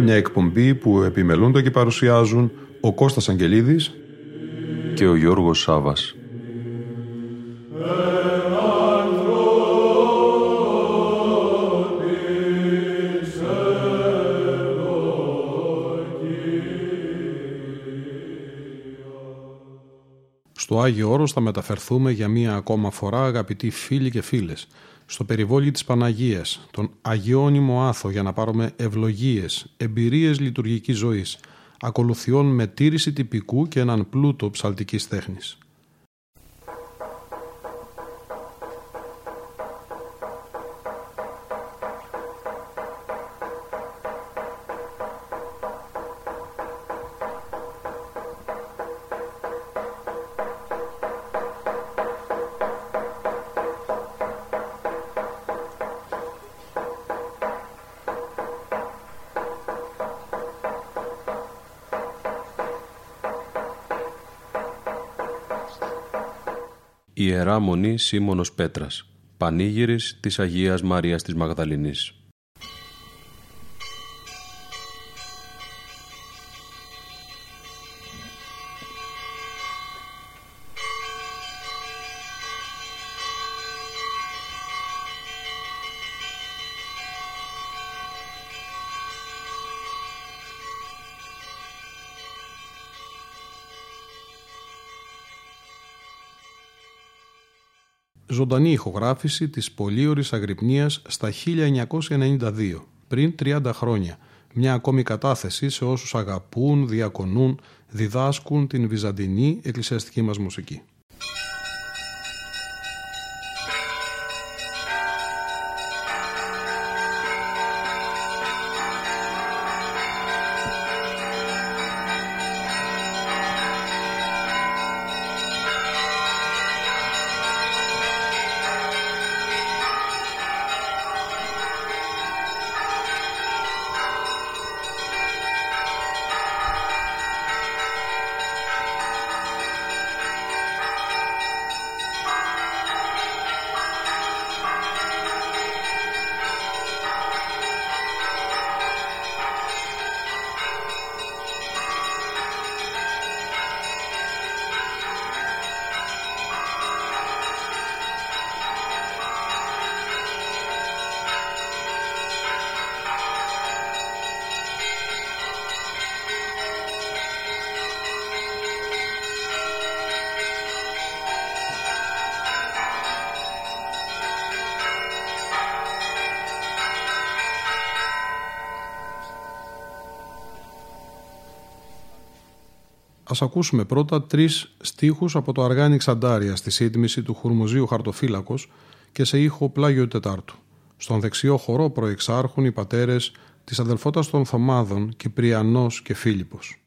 Μια εκπομπή που επιμελούνται και παρουσιάζουν ο Κώστας Αγγελίδης και ο Γιώργος Σάββας. Στο Άγιο Όρος θα μεταφερθούμε για μία ακόμα φορά, αγαπητοί φίλοι και φίλες, στο περιβόλι της Παναγίας, τον Αγιώνυμο Άθο, για να πάρουμε ευλογίες, εμπειρίες λειτουργικής ζωής, ακολουθιών με τήρηση τυπικού και έναν πλούτο ψαλτικής τέχνης. Ιερά Μονή Σίμωνος Πέτρας, πανήγυρης της Αγίας Μαρίας της Μαγδαληνής. Ζωντανή ηχογράφηση της πολύωρης Αγρυπνίας στα 1992, πριν 30 χρόνια. Μια ακόμη κατάθεση σε όσους αγαπούν, διακονούν, διδάσκουν την βυζαντινή εκκλησιαστική μας μουσική. Ας ακούσουμε πρώτα 3 στίχους από το Αργάνι Ξαντάρια στη σύντμηση του Χουρμουζίου Χαρτοφύλακος και σε ήχο Πλάγιο Τετάρτου. Στον δεξιό χορό προεξάρχουν οι πατέρες της αδελφότητας των Θωμάδων, Κυπριανός και Φίλιππος.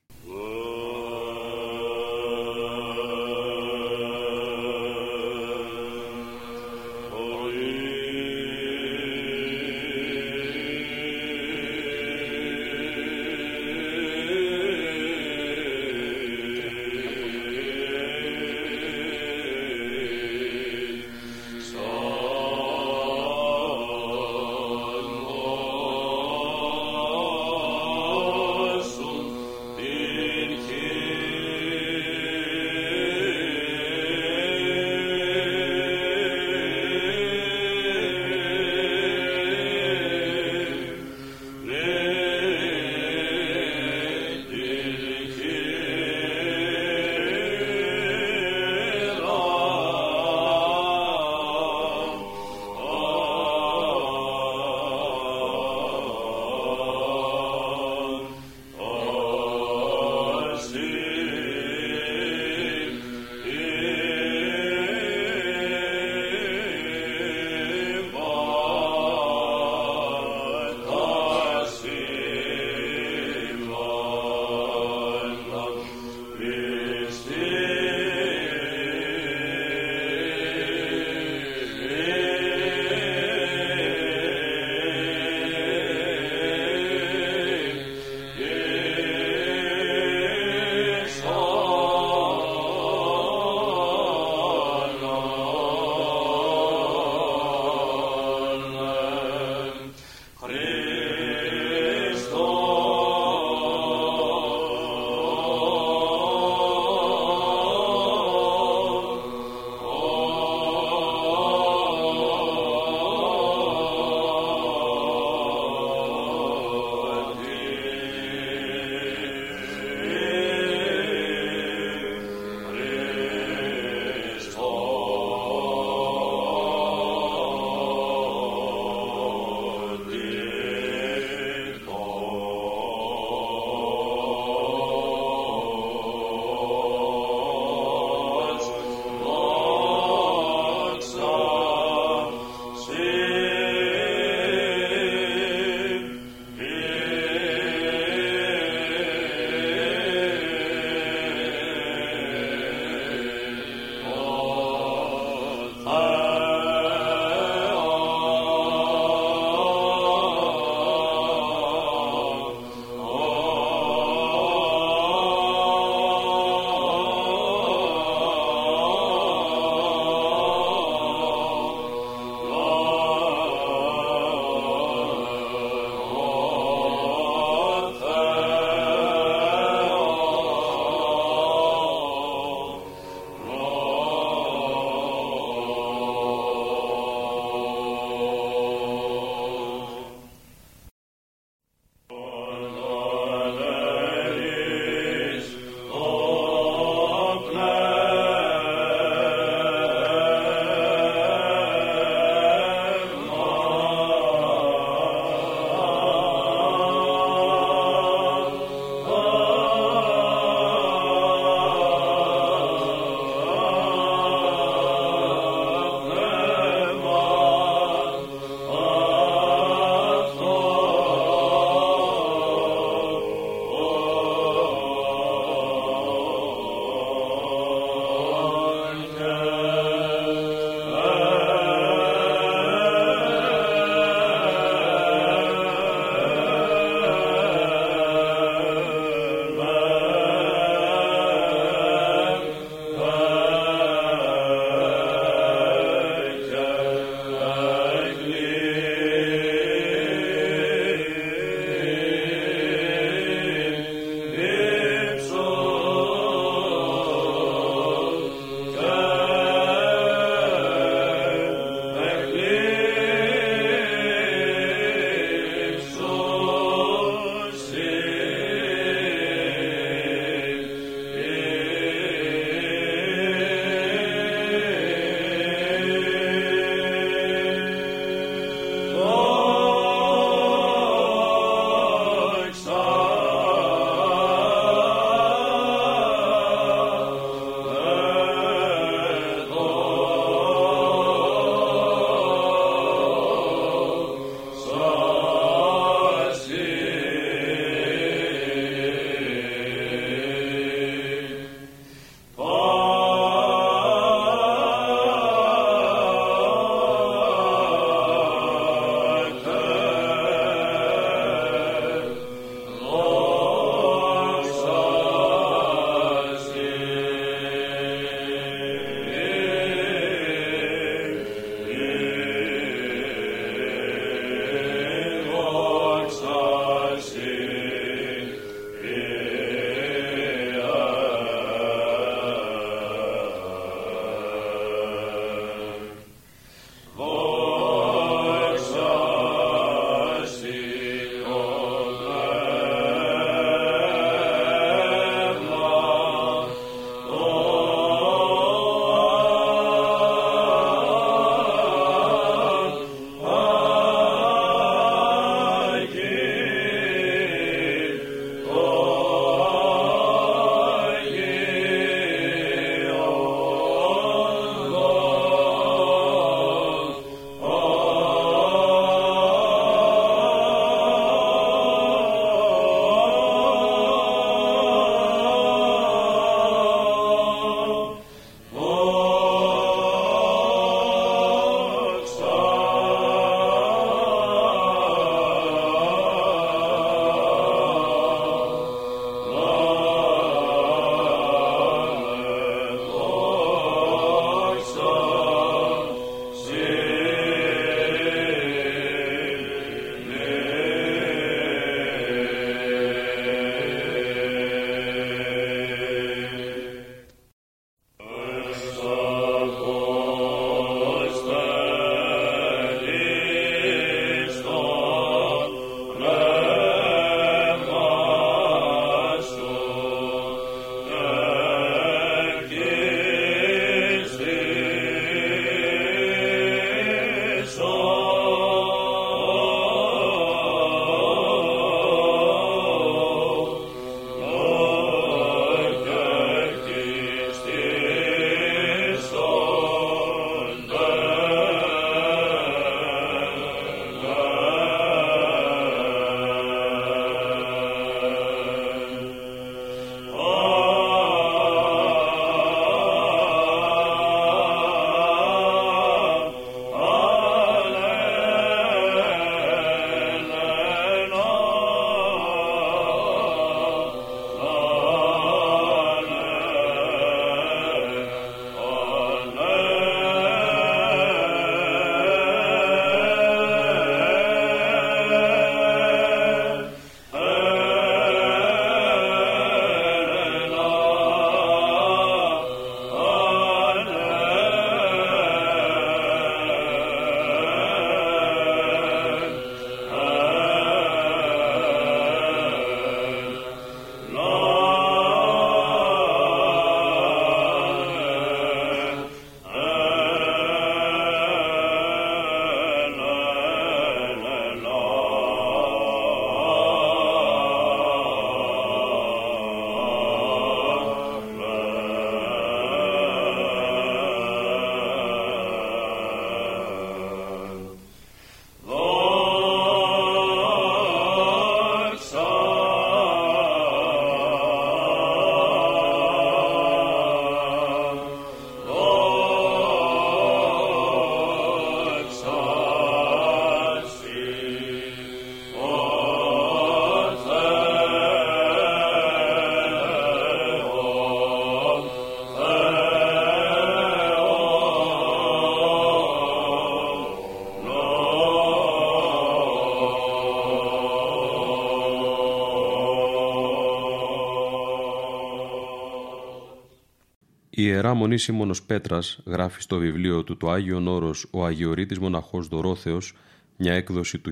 ιερά μονή Σίμωνος Πέτρας γράφει στο βιβλίο του το Άγιον Όρος ο Αγιορείτης Μοναχός Δωρόθεος, μια έκδοση του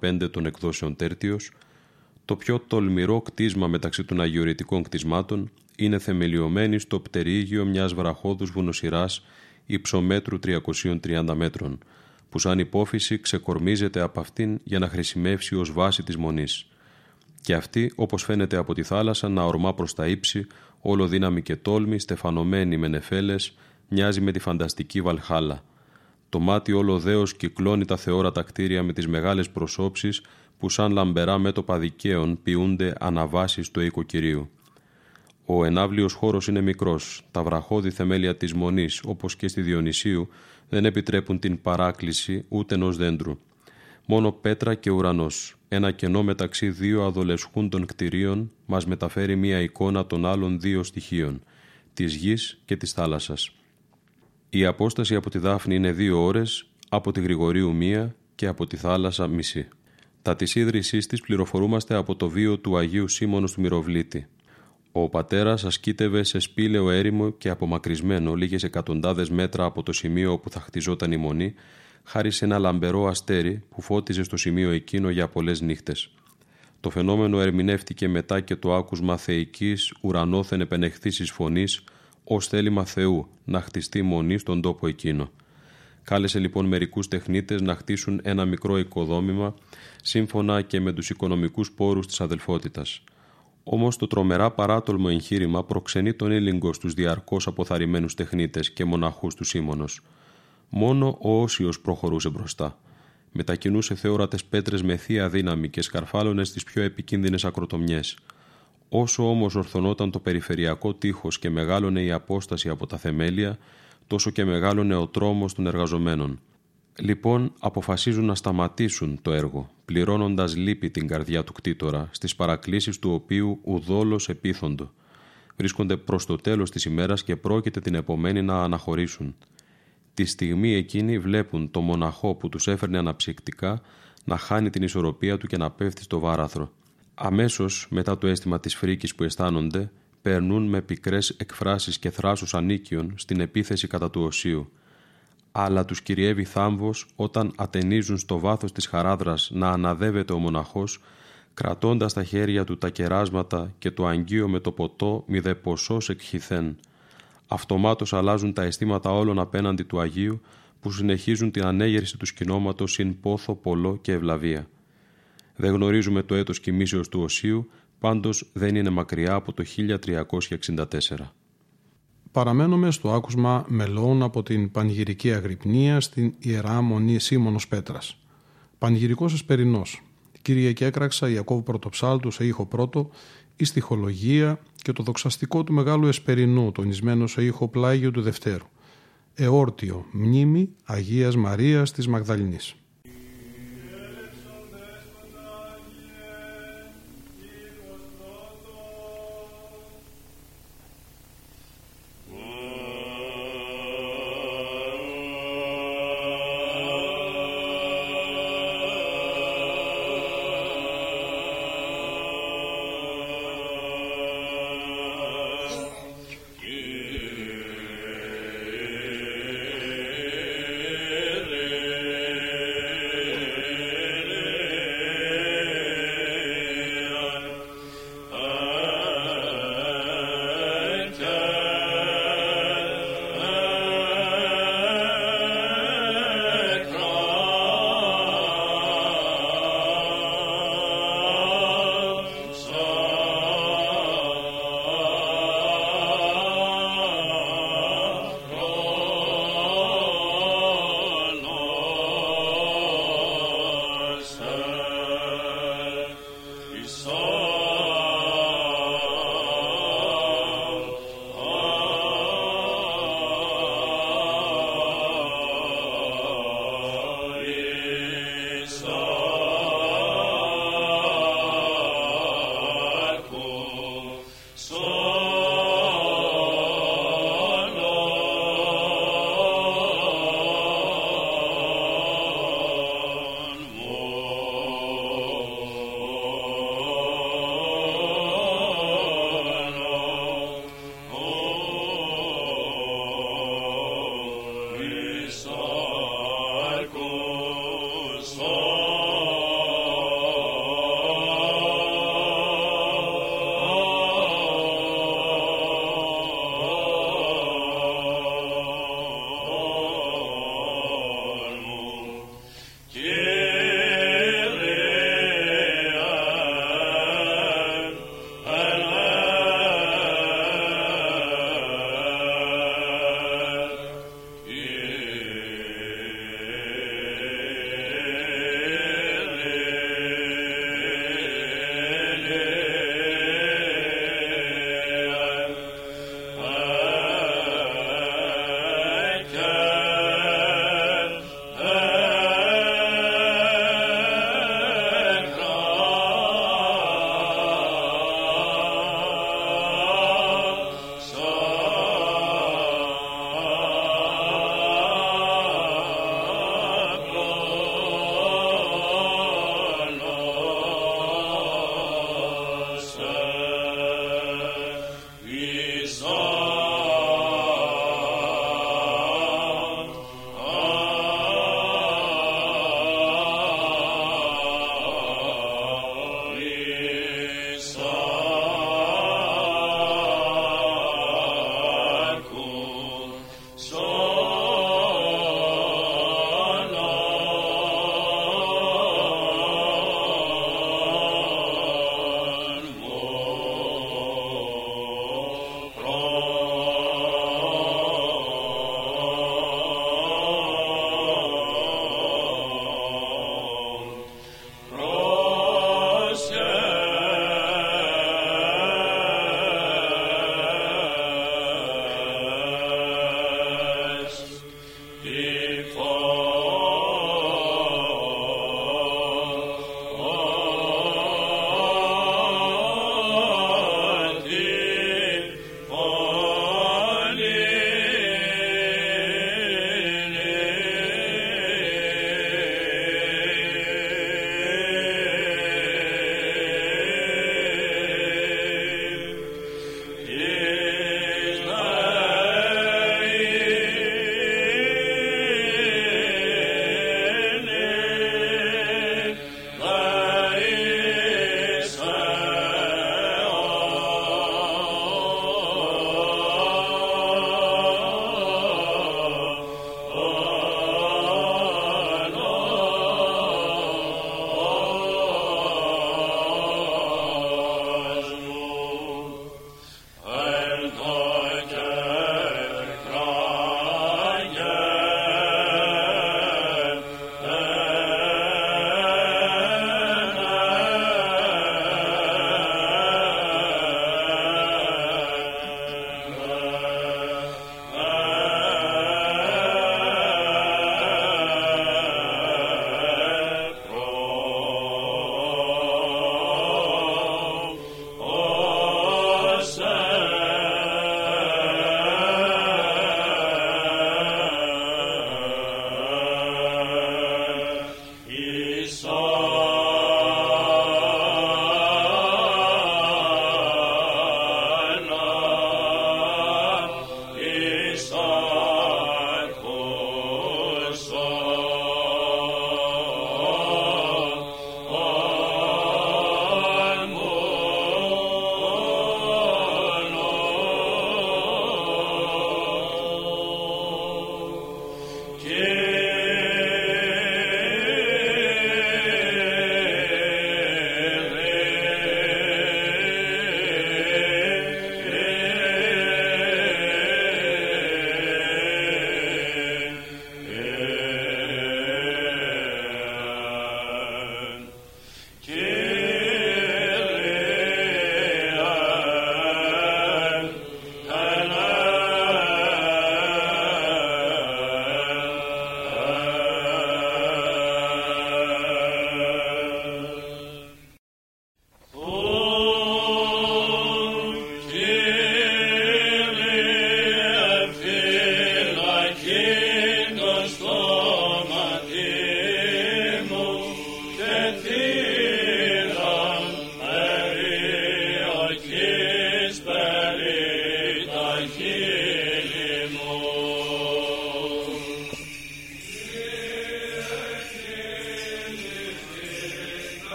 1985 των εκδόσεων Τέρτιος, το πιο τολμηρό κτίσμα μεταξύ των αγιορειτικών κτισμάτων είναι θεμελιωμένη στο πτερίγιο μιας βραχώδους βουνοσυράς υψομέτρου 330 μέτρων, που σαν υπόφυση ξεκορμίζεται από αυτήν για να χρησιμεύσει ως βάση της μονής. Και αυτή, όπως φαίνεται από τη θάλασσα, να ορμά προς τα ύψη, όλο δύναμη και τόλμη, στεφανωμένη με νεφέλες, μοιάζει με τη φανταστική Βαλχάλα. Το μάτι όλο δέος κυκλώνει τα θεόρατα κτίρια με τις μεγάλες προσώψεις που σαν λαμπερά μέτωπα δικαίων ποιούνται αναβάσεις στο οίκο Κυρίου. Ο ενάβλιος χώρος είναι μικρός. Τα βραχώδη θεμέλια της μονής, όπως και στη Διονυσίου, δεν επιτρέπουν την παράκληση ούτε ενός δέντρου. Μόνο πέτρα και ουρανός. Ένα κενό μεταξύ δύο αδολεσχούντων κτηρίων μας μεταφέρει μία εικόνα των άλλων δύο στοιχείων, της γης και της θάλασσας. Η απόσταση από τη Δάφνη είναι 2 ώρες, από τη Γρηγορίου 1 και από τη θάλασσα 1,5. Τα της ίδρυσής της πληροφορούμαστε από το βίο του Αγίου Σίμωνος του Μυροβλήτη. Ο πατέρας ασκήτευε σε σπήλαιο έρημο και απομακρυσμένο λίγες εκατοντάδες μέτρα από το σημείο όπου θα χτιζόταν η μονή, χάρη σε ένα λαμπερό αστέρι που φώτιζε στο σημείο εκείνο για πολλές νύχτες. Το φαινόμενο ερμηνεύτηκε μετά και το άκουσμα θεϊκής ουρανόθεν επενεχθήσης φωνής ως θέλημα Θεού να χτιστεί μονή στον τόπο εκείνο. Κάλεσε λοιπόν μερικούς τεχνίτες να χτίσουν ένα μικρό οικοδόμημα σύμφωνα και με τους οικονομικούς πόρους της αδελφότητας. Όμως το τρομερά παράτολμο εγχείρημα προξενεί τον ήλιγκο στους διαρκώς αποθαρρυμένους τεχνίτες και μοναχούς του Σίμωνος. Μόνο ο Όσιος προχωρούσε μπροστά. Μετακινούσε θεόρατες πέτρες με θεία δύναμη και σκαρφάλωνε στις πιο επικίνδυνες ακροτομιές. Όσο όμως ορθωνόταν το περιφερειακό τείχος και μεγάλωνε η απόσταση από τα θεμέλια, τόσο και μεγάλωνε ο τρόμος των εργαζομένων. Λοιπόν, αποφασίζουν να σταματήσουν το έργο, πληρώνοντας λύπη την καρδιά του κτήτορα, στις παρακλήσεις του οποίου ουδόλως επίθοντο. Βρίσκονται προς το τέλος της ημέρας και πρόκειται την επομένη να αναχωρήσουν. Τη στιγμή εκείνη βλέπουν το μοναχό που τους έφερνε αναψυκτικά να χάνει την ισορροπία του και να πέφτει στο βάραθρο. Αμέσως, μετά το αίσθημα της φρίκης που αισθάνονται, περνούν με πικρές εκφράσεις και θράσους ανίκιων στην επίθεση κατά του Οσίου. Αλλά τους κυριεύει θάμβος όταν ατενίζουν στο βάθος της χαράδρας να αναδεύεται ο μοναχός, κρατώντας στα χέρια του τα κεράσματα και το αγγείο με το ποτό μηδεποσός εκχυθέν. Αυτομάτως αλλάζουν τα αισθήματα όλων απέναντι του Αγίου, που συνεχίζουν την ανέγερση του σκηνώματος συν πόθο, πολλό και ευλαβία. Δεν γνωρίζουμε το έτος κοιμήσεως του Οσίου, πάντως δεν είναι μακριά από το 1364. Παραμένουμε στο άκουσμα μελών από την Πανηγυρική Αγρυπνία στην Ιερά Μονή Σίμωνος Πέτρας. Πανηγυρικός Εσπερινός. Κυριακή έκραξα Ιακώβου Πρωτοψάλτου σε ήχο πρώτο, η στιχολογία και το δοξαστικό του Μεγάλου Εσπερινού, τονισμένο σε ήχο πλάγιο του Δευτέρου. Εόρτιο, μνήμη Αγίας Μαρίας της Μαγδαληνής.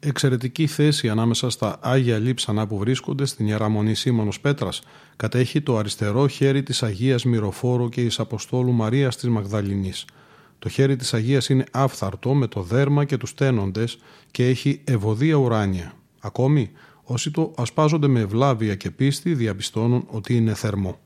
εξαιρετική θέση ανάμεσα στα Άγια Λείψανα που βρίσκονται στην Ιερά Μονή Σίμωνος Πέτρας κατέχει το αριστερό χέρι της Αγίας Μυροφόρου και της Αποστόλου Μαρίας της Μαγδαληνής. Το χέρι της Αγίας είναι άφθαρτο με το δέρμα και τους τένοντες και έχει ευωδία ουράνια. Ακόμη, όσοι το ασπάζονται με ευλάβεια και πίστη διαπιστώνουν ότι είναι θερμό.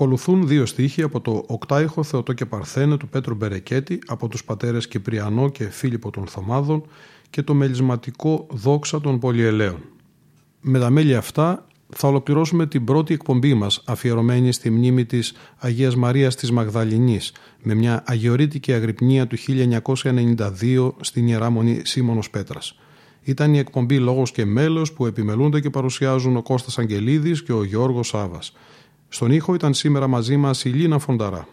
Ακολουθούν δύο στίχοι από το Οκτάηχο Θεοτό και Παρθένε του Πέτρου Μπερεκέτη από τους πατέρες Κυπριανό και Φίλιππο των Θωμάδων και το μελισματικό Δόξα των Πολυελαίων. Με τα μέλη αυτά θα ολοκληρώσουμε την πρώτη εκπομπή μας αφιερωμένη στη μνήμη της Αγίας Μαρίας της Μαγδαληνής με μια αγιορείτικη αγρυπνία του 1992 στην Ιερά Μονή Σίμωνος Πέτρας. Ήταν η εκπομπή Λόγος και Μέλος που επιμελούνται και παρουσιάζουν ο Κώστας Αγγελίδης και ο Γιώργος Σάββας. Στον ήχο ήταν σήμερα μαζί μας η Λίνα Φονταρά.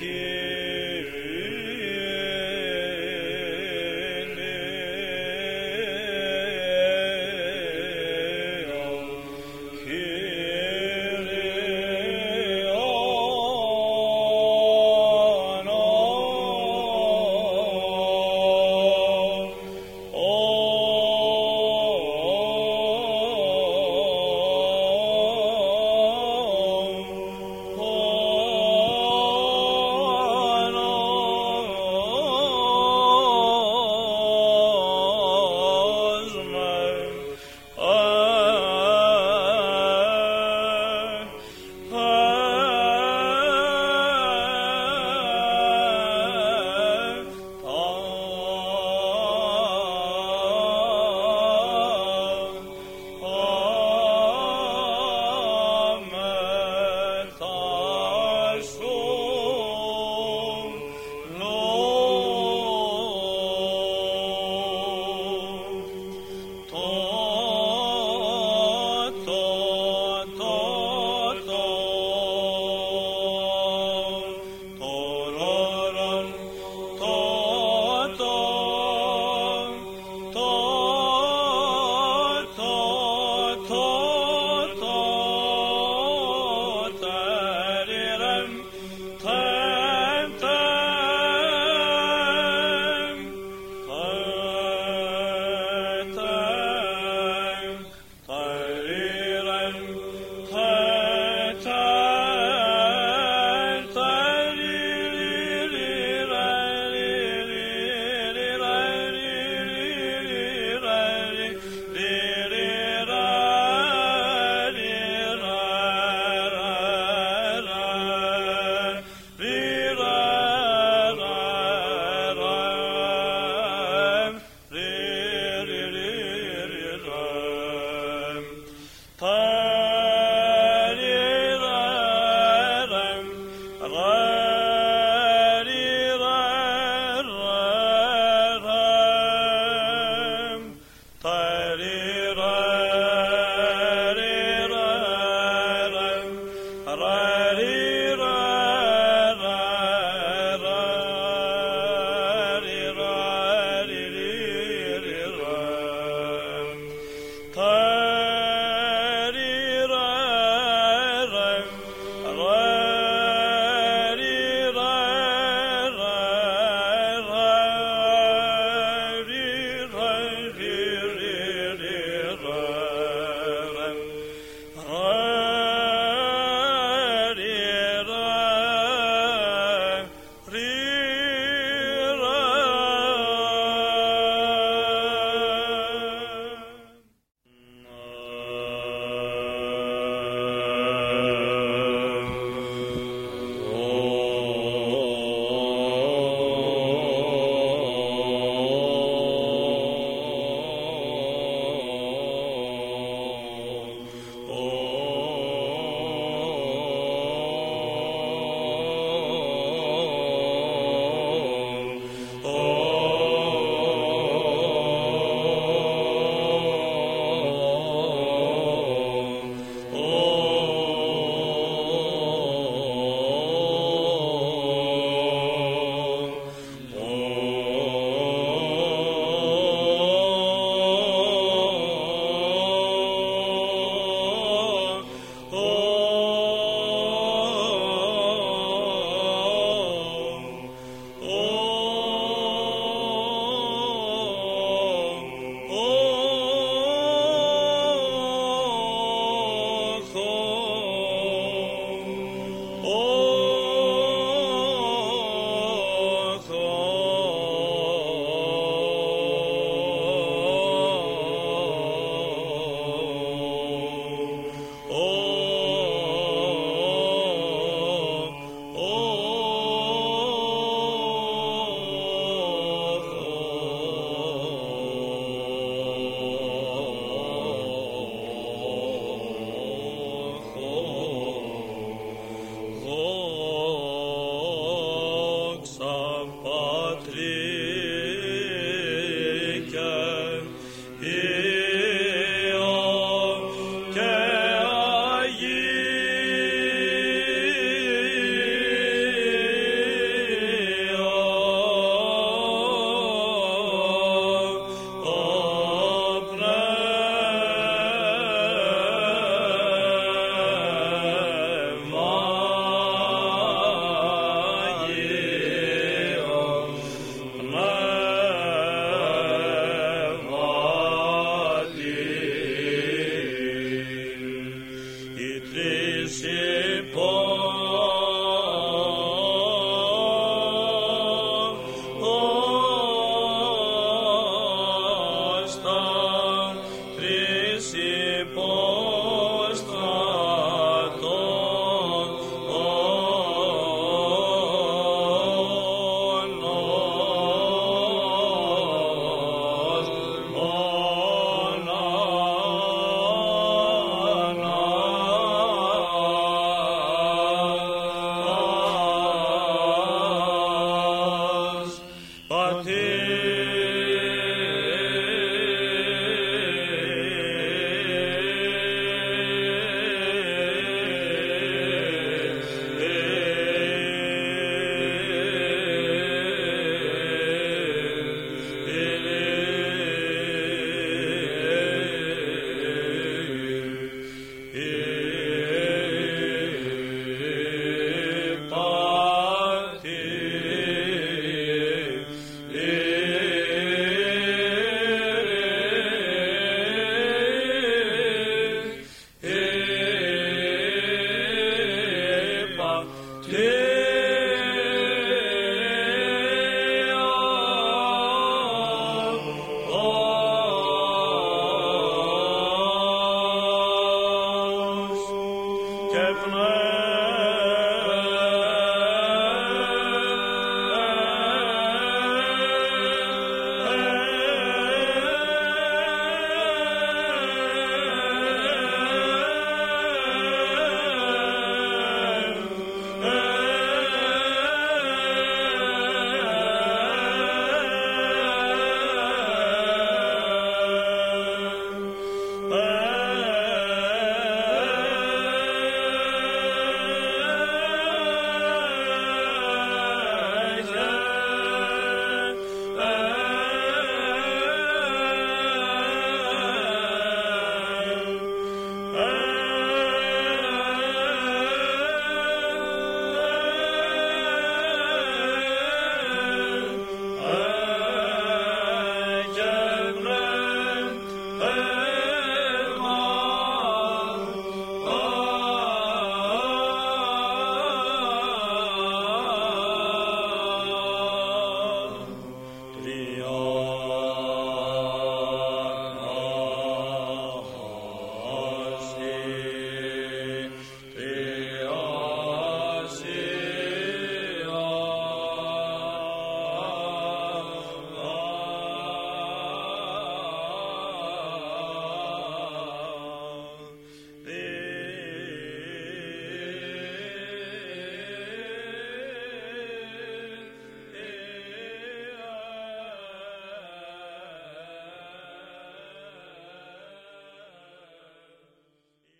Υπότιτλοι